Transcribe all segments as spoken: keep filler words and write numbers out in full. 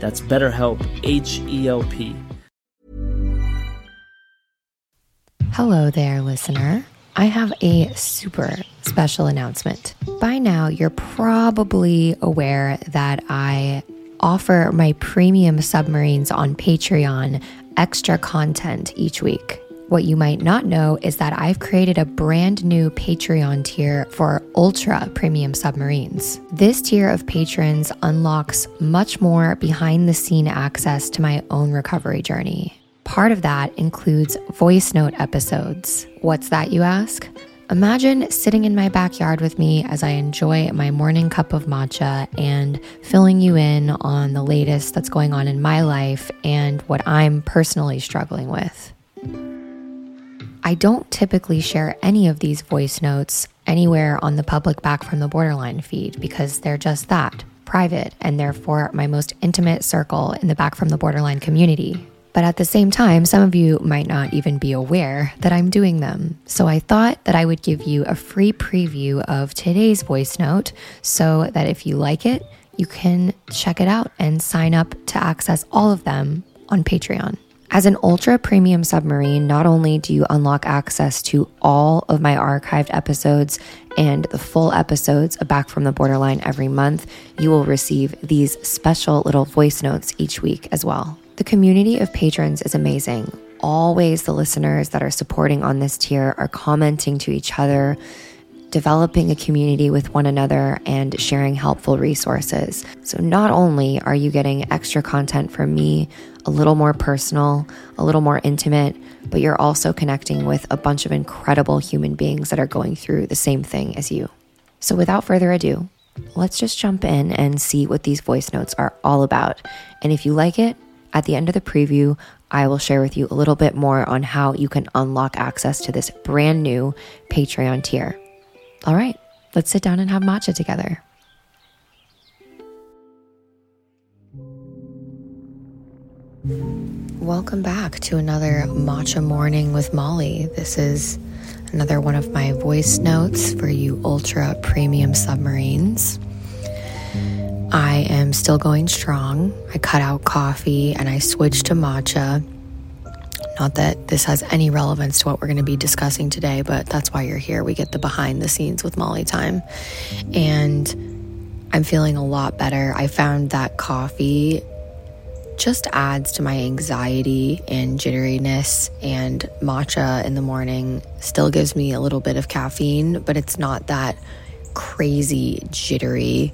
That's BetterHelp, H E L P. Hello there, listener. I have a super special announcement. By now, you're probably aware that I offer my premium submarines on Patreon extra content each week. What you might not know is that I've created a brand new Patreon tier for ultra premium submarines. This tier of patrons unlocks much more behind the scene access to my own recovery journey. Part of that includes voice note episodes. What's that, you ask? Imagine sitting in my backyard with me as I enjoy my morning cup of matcha and filling you in on the latest that's going on in my life and what I'm personally struggling with. I don't typically share any of these voice notes anywhere on the public Back from the Borderline feed because they're just that, private, and therefore my most intimate circle in the Back from the Borderline community. But at the same time, some of you might not even be aware that I'm doing them. So I thought that I would give you a free preview of today's voice note so that if you like it, you can check it out and sign up to access all of them on Patreon. As an ultra premium submarine, not only do you unlock access to all of my archived episodes and the full episodes of Back from the Borderline every month, you will receive these special little voice notes each week as well. The community of patrons is amazing. Always the listeners that are supporting on this tier are commenting to each other, developing a community with one another, and sharing helpful resources. So not only are you getting extra content from me, a little more personal, a little more intimate, but you're also connecting with a bunch of incredible human beings that are going through the same thing as you. So without further ado, let's just jump in and see what these voice notes are all about. And if you like it, at the end of the preview, I will share with you a little bit more on how you can unlock access to this brand new Patreon tier. All right, let's sit down and have matcha together. Welcome back to another Matcha Morning with Molly. This is another one of my voice notes for you ultra premium submarines. I am still going strong. I cut out coffee and I switched to matcha. Not that this has any relevance to what we're going to be discussing today, but that's why you're here. We get the behind the scenes with Molly time. And I'm feeling a lot better. I found that coffee just adds to my anxiety and jitteriness, and matcha in the morning still gives me a little bit of caffeine, but it's not that crazy jittery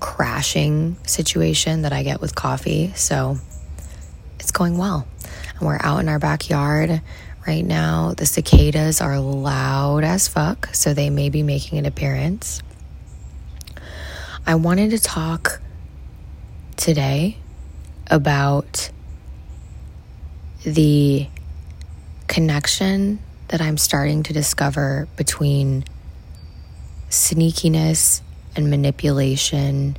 crashing situation that I get with coffee. So it's going well. And we're out in our backyard right now. The cicadas are loud as fuck, so they may be making an appearance. I wanted to talk today about the connection that I'm starting to discover between sneakiness and manipulation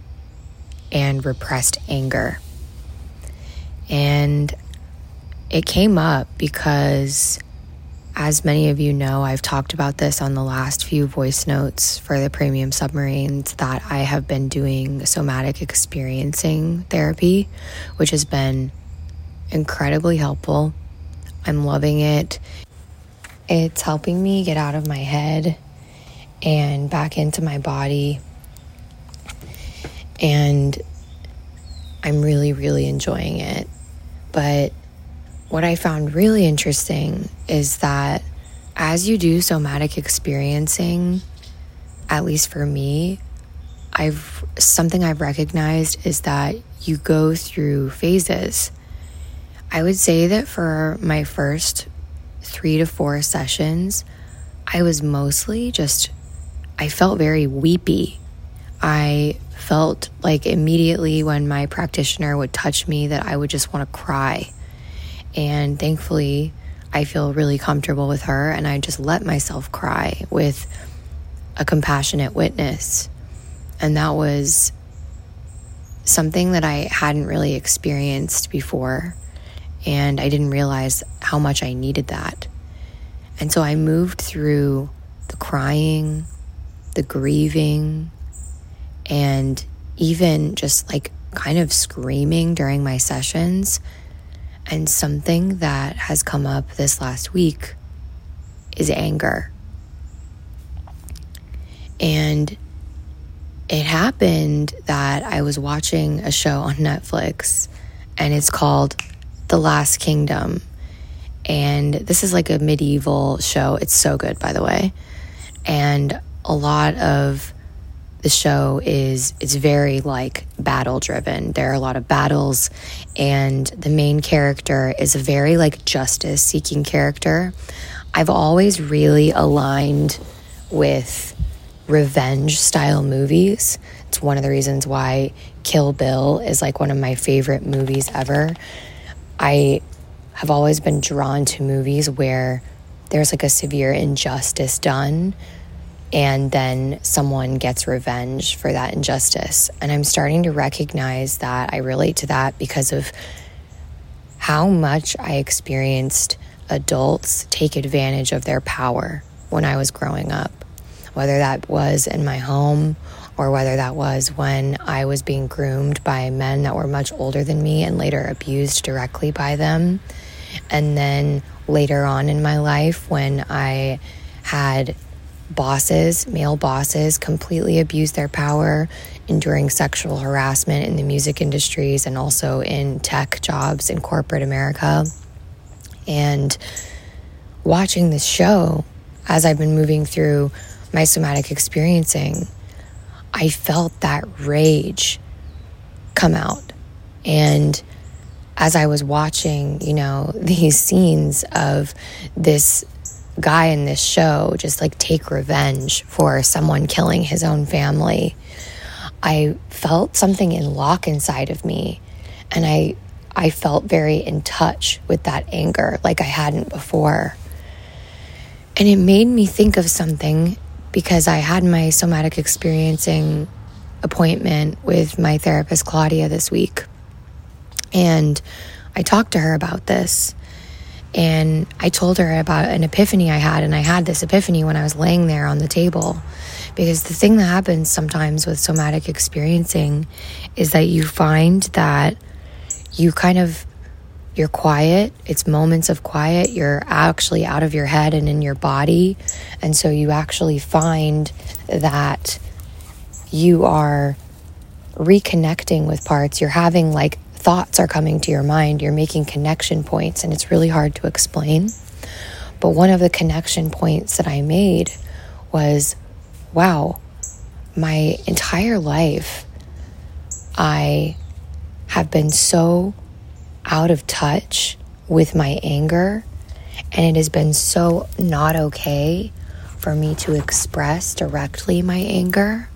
and repressed anger. And it came up because, as many of you know, I've talked about this on the last few voice notes for the Premium Submarines, that I have been doing somatic experiencing therapy, which has been incredibly helpful. I'm loving it. It's helping me get out of my head and back into my body. And I'm really, really enjoying it. But what I found really interesting is that as you do somatic experiencing, at least for me, I've something I've recognized is that you go through phases. I would say that for my first three to four sessions, I was mostly just, I felt very weepy. I felt like immediately when my practitioner would touch me that I would just want to cry. And thankfully, I feel really comfortable with her, and I just let myself cry with a compassionate witness. And that was something that I hadn't really experienced before. And I didn't realize how much I needed that. And so I moved through the crying, the grieving, and even just like kind of screaming during my sessions. And something that has come up this last week is anger. And it happened that I was watching a show on Netflix, and it's called The Last Kingdom, and this is like a medieval show. It's so good, by the way. And a lot of the show is it's very like battle driven. There are a lot of battles, and the main character is a very like justice seeking character. I've always really aligned with revenge style movies. It's one of the reasons why Kill Bill is like one of my favorite movies ever. I have always been drawn to movies where there's like a severe injustice done, and then someone gets revenge for that injustice. And I'm starting to recognize that I relate to that because of how much I experienced adults take advantage of their power when I was growing up, whether that was in my home or whether that was when I was being groomed by men that were much older than me and later abused directly by them. And then later on in my life, when I had bosses, male bosses, completely abuse their power, enduring sexual harassment in the music industries and also in tech jobs in corporate America. And watching this show, as I've been moving through my somatic experiencing, I felt that rage come out. And as I was watching, you know, these scenes of this guy in this show just like take revenge for someone killing his own family, I felt something unlock inside of me. And I, I felt very in touch with that anger like I hadn't before. And it made me think of something, because I had my somatic experiencing appointment with my therapist, Claudia, this week. And I talked to her about this. And I told her about an epiphany I had. And I had this epiphany when I was laying there on the table. Because the thing that happens sometimes with somatic experiencing is that you find that you kind of, you're quiet. It's moments of quiet. You're actually out of your head and in your body. And so you actually find that you are reconnecting with parts. You're having like thoughts are coming to your mind. You're making connection points, and it's really hard to explain. But one of the connection points that I made was, wow, my entire life I have been so out of touch with my anger, and it has been so not okay for me to express directly my anger.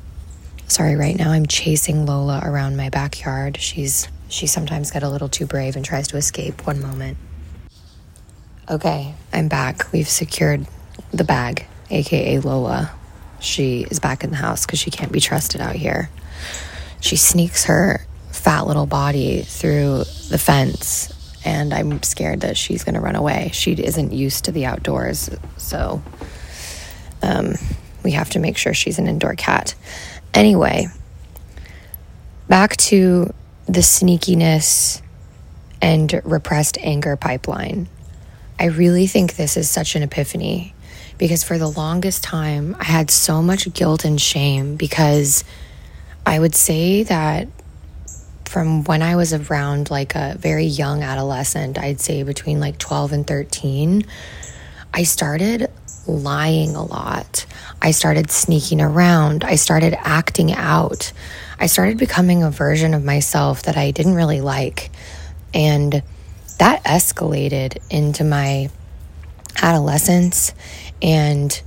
Sorry, right now I'm chasing Lola around my backyard. She's she sometimes gets a little too brave and tries to escape. One moment. Okay, I'm back. We've secured the bag, aka Lola. She is back in the house because she can't be trusted out here. She sneaks her fat little body through the fence, and I'm scared that she's going to run away. She isn't used to the outdoors, so um, we have to make sure she's an indoor cat. Anyway, back to the sneakiness and repressed anger pipeline. I really think this is such an epiphany because for the longest time, I had so much guilt and shame because I would say that from when I was around like a very young adolescent, I'd say between like twelve and thirteen, I started lying a lot. I started sneaking around. I started acting out. I started becoming a version of myself that I didn't really like. And that escalated into my adolescence and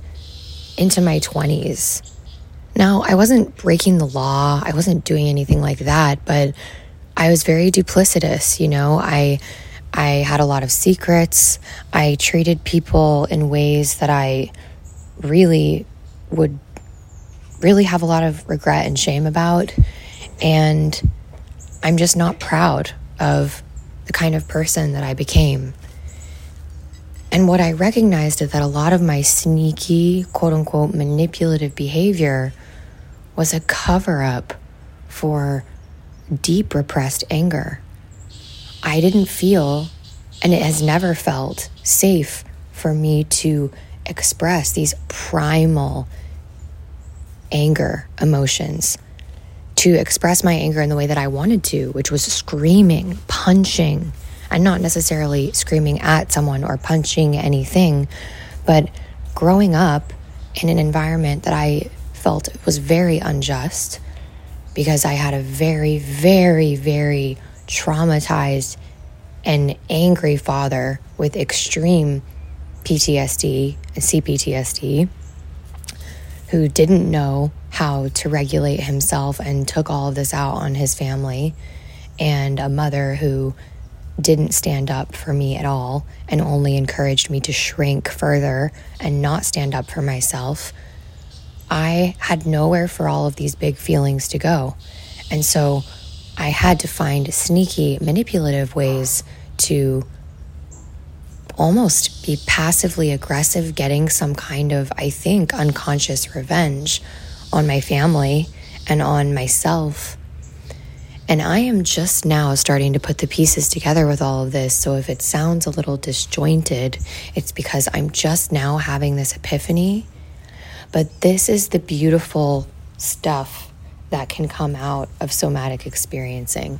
into my twenties. Now, I wasn't breaking the law. I wasn't doing anything like that, but I was very duplicitous, you know. I I had a lot of secrets. I treated people in ways that I really would really have a lot of regret and shame about, and I'm just not proud of the kind of person that I became. And what I recognized is that a lot of my sneaky, quote-unquote, manipulative behavior was a cover-up for deep repressed anger. I didn't feel, and it has never felt, safe for me to express these primal anger emotions, to express my anger in the way that I wanted to, which was screaming, punching, and not necessarily screaming at someone or punching anything, but growing up in an environment that I felt was very unjust because I had a very, very, very traumatized and angry father with extreme P T S D and C P T S D who didn't know how to regulate himself and took all of this out on his family, and a mother who didn't stand up for me at all and only encouraged me to shrink further and not stand up for myself. I had nowhere for all of these big feelings to go, and so I had to find sneaky, manipulative ways to almost be passively aggressive, getting some kind of, I think, unconscious revenge on my family and on myself. And I am just now starting to put the pieces together with all of this, so if it sounds a little disjointed, it's because I'm just now having this epiphany. But this is the beautiful stuff that can come out of somatic experiencing.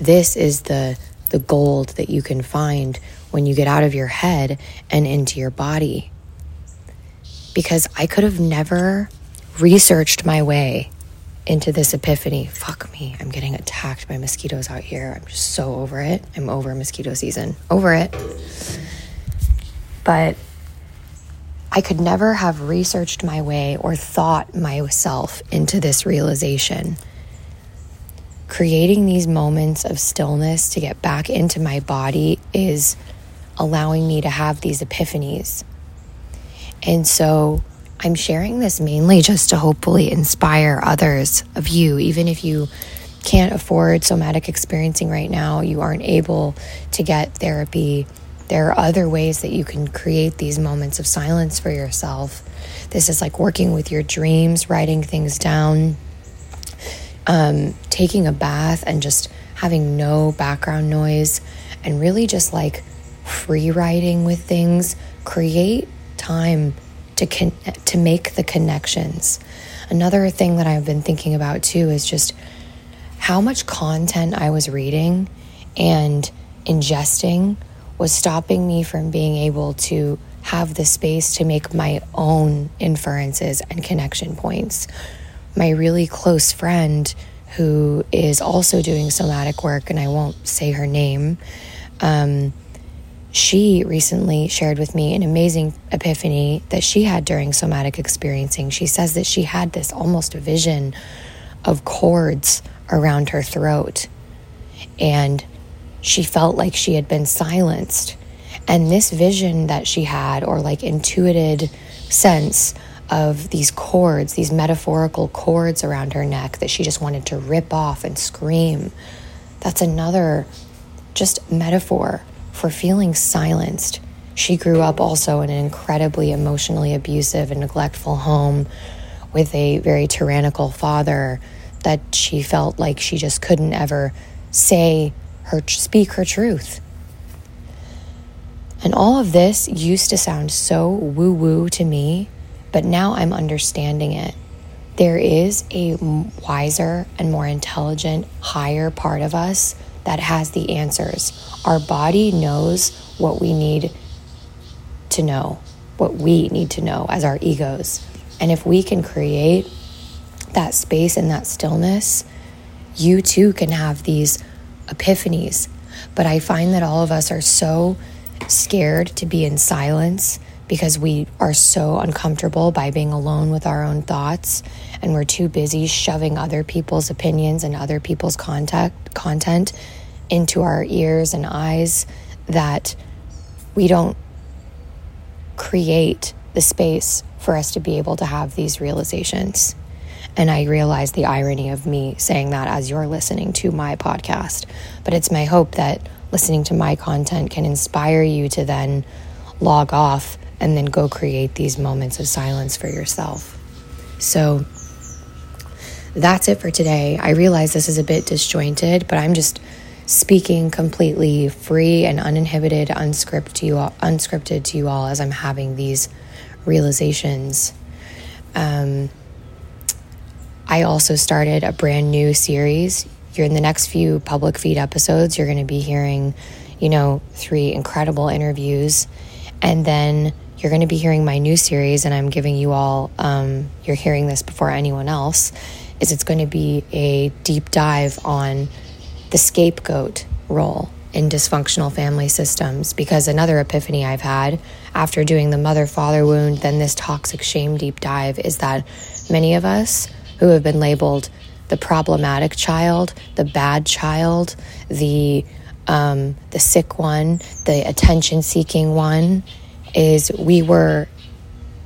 This is the the gold that you can find when you get out of your head and into your body. Because I could have never researched my way into this epiphany. Fuck me, I'm getting attacked by mosquitoes out here. I'm just so over it. I'm over mosquito season. Over it. But I could never have researched my way or thought myself into this realization. Creating these moments of stillness to get back into my body is allowing me to have these epiphanies. And so I'm sharing this mainly just to hopefully inspire others of you, even if you can't afford somatic experiencing right now, you aren't able to get therapy. There are other ways that you can create these moments of silence for yourself. This is like working with your dreams, writing things down, um, taking a bath and just having no background noise, and really just like free writing with things. Create time to con- to make the connections. Another thing that I've been thinking about too is just how much content I was reading and ingesting was stopping me from being able to have the space to make my own inferences and connection points. My really close friend, who is also doing somatic work, and I won't say her name, um, she recently shared with me an amazing epiphany that she had during somatic experiencing. She says that she had this almost a vision of cords around her throat, and she felt like she had been silenced. And this vision that she had, or like intuited sense of these cords, these metaphorical cords around her neck that she just wanted to rip off and scream, that's another just metaphor for feeling silenced. She grew up also in an incredibly emotionally abusive and neglectful home with a very tyrannical father that she felt like she just couldn't ever say her, speak her truth. And all of this used to sound so woo-woo to me, but now I'm understanding it. There is a wiser and more intelligent, higher part of us that has the answers. Our body knows what we need to know, what we need to know as our egos. And if we can create that space and that stillness, you too can have these epiphanies. But I find that all of us are so scared to be in silence because we are so uncomfortable by being alone with our own thoughts, and we're too busy shoving other people's opinions and other people's contact, content into our ears and eyes that we don't create the space for us to be able to have these realizations. And I realize the irony of me saying that as you're listening to my podcast. But it's my hope that listening to my content can inspire you to then log off and then go create these moments of silence for yourself. So that's it for today. I realize this is a bit disjointed, but I'm just speaking completely free and uninhibited, unscripted to you all, unscripted to you all as I'm having these realizations. Um... I also started a brand new series. You're in the next few public feed episodes. You're going to be hearing, you know, three incredible interviews. And then you're going to be hearing my new series. And I'm giving you all, um, you're hearing this before anyone else, is it's going to be a deep dive on the scapegoat role in dysfunctional family systems. Because another epiphany I've had after doing the mother-father wound, then this toxic shame deep dive, is that many of us who have been labeled the problematic child, the bad child, the um, the sick one, the attention-seeking one, is we were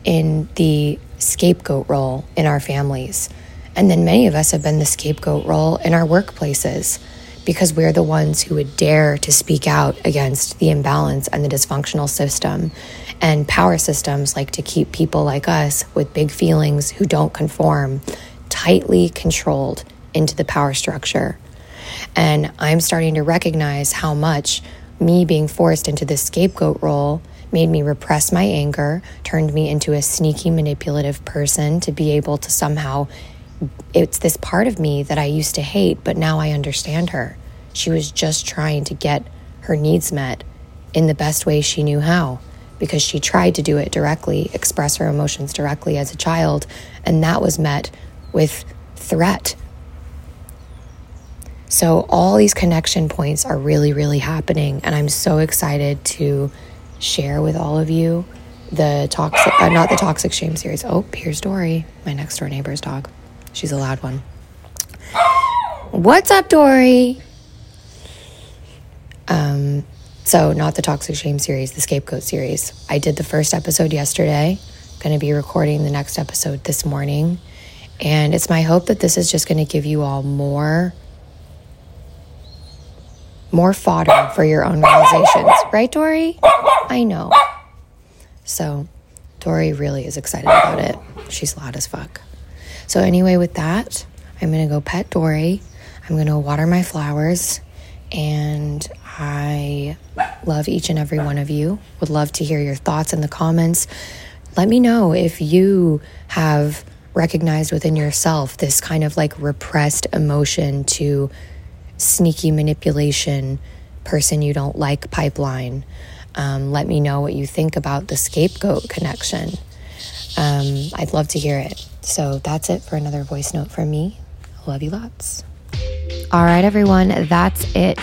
in the scapegoat role in our families. And then many of us have been the scapegoat role in our workplaces because we're the ones who would dare to speak out against the imbalance and the dysfunctional system. And power systems like to keep people like us with big feelings who don't conform tightly controlled into the power structure. And I'm starting to recognize how much me being forced into this scapegoat role made me repress my anger, turned me into a sneaky, manipulative person to be able to somehow, it's this part of me that I used to hate, but now I understand her. She was just trying to get her needs met in the best way she knew how, because she tried to do it directly, express her emotions directly as a child, and that was met with threat. So all these connection points are really, really happening, and I'm so excited to share with all of you the toxic, uh, not the toxic shame series. Oh, here's Dory, my next door neighbor's dog. She's a loud one. What's up, Dory? Um, so not the toxic shame series, the scapegoat series. I did the first episode yesterday. I'm going to be recording the next episode this morning. And it's my hope that this is just going to give you all more, more fodder for your own realizations. Right, Dory? I know. So Dory really is excited about it. She's loud as fuck. So anyway, with that, I'm going to go pet Dory. I'm going to water my flowers. And I love each and every one of you. Would love to hear your thoughts in the comments. Let me know if you have recognized within yourself this kind of like repressed emotion to sneaky manipulation, person you don't like pipeline. Um, let me know what you think about the scapegoat connection. Um, I'd love to hear it. So that's it for another voice note from me. Love you lots. All right, everyone, that's it.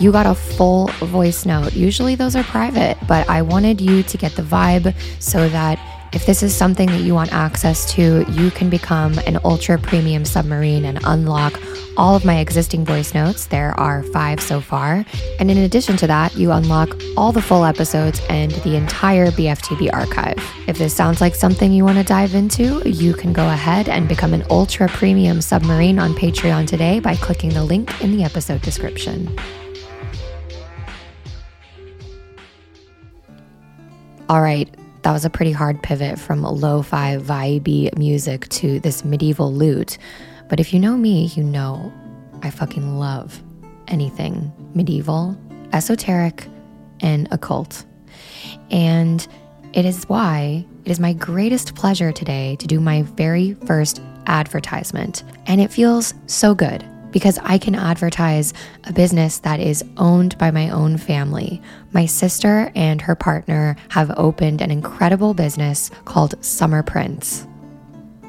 You got a full voice note. Usually those are private, but I wanted you to get the vibe so that if this is something that you want access to, you can become an ultra premium submarine and unlock all of my existing voice notes. There are five so far. And in addition to that, you unlock all the full episodes and the entire B F T B archive. If this sounds like something you want to dive into, you can go ahead and become an ultra premium submarine on Patreon today by clicking the link in the episode description. All right. That was a pretty hard pivot from lo-fi vibey music to this medieval lute. But if you know me, you know I fucking love anything medieval, esoteric, and occult. And it is why it is my greatest pleasure today to do my very first advertisement. And it feels so good because I can advertise a business that is owned by my own family. My sister and her partner have opened an incredible business called Sommar Prints.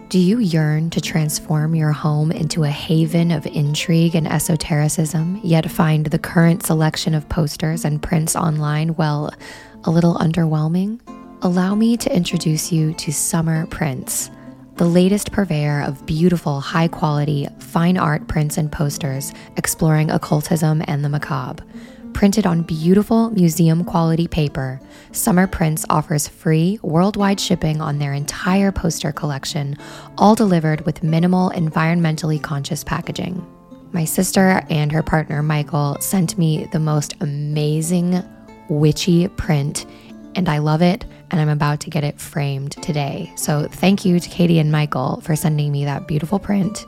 Do you yearn to transform your home into a haven of intrigue and esotericism, yet find the current selection of posters and prints online, well, a little underwhelming? Allow me to introduce you to Sommar Prints, the latest purveyor of beautiful, high-quality, fine art prints and posters exploring occultism and the macabre. Printed on beautiful museum-quality paper, Sommar Prints offers free, worldwide shipping on their entire poster collection, all delivered with minimal, environmentally conscious packaging. My sister and her partner, Michael, sent me the most amazing, witchy print, and I love it, and I'm about to get it framed today. So thank you to Katie and Michael for sending me that beautiful print.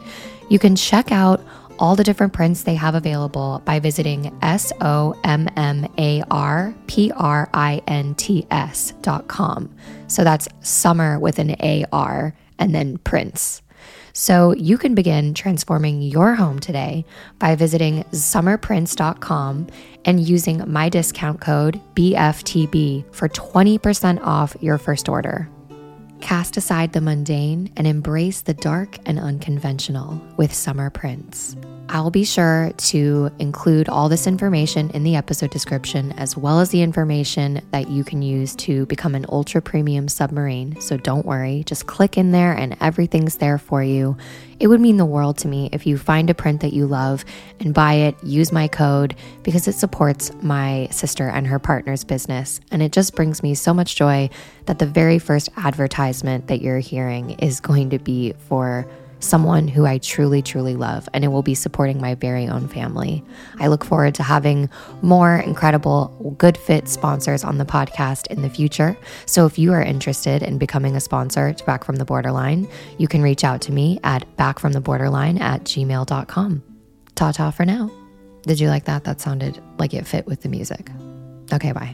You can check out all the different prints they have available by visiting S O M M A R P R I N T S dot com. So that's summer with an A R and then prints. So you can begin transforming your home today by visiting sommar prints dot com and using my discount code B F T B for twenty percent off your first order. Cast aside the mundane and embrace the dark and unconventional with Sommar Prints. I'll be sure to include all this information in the episode description, as well as the information that you can use to become an ultra premium submarine. So don't worry, just click in there and everything's there for you. It would mean the world to me if you find a print that you love and buy it, use my code, because it supports my sister and her partner's business. And it just brings me so much joy that the very first advertisement that you're hearing is going to be for someone who I truly, truly love, and it will be supporting my very own family. I look forward to having more incredible good fit sponsors on the podcast in the future. So if you are interested in becoming a sponsor to Back From The Borderline, you can reach out to me at back from the borderline at gmail dot com. Ta-ta for now. Did you like that? That sounded like it fit with the music. Okay, bye.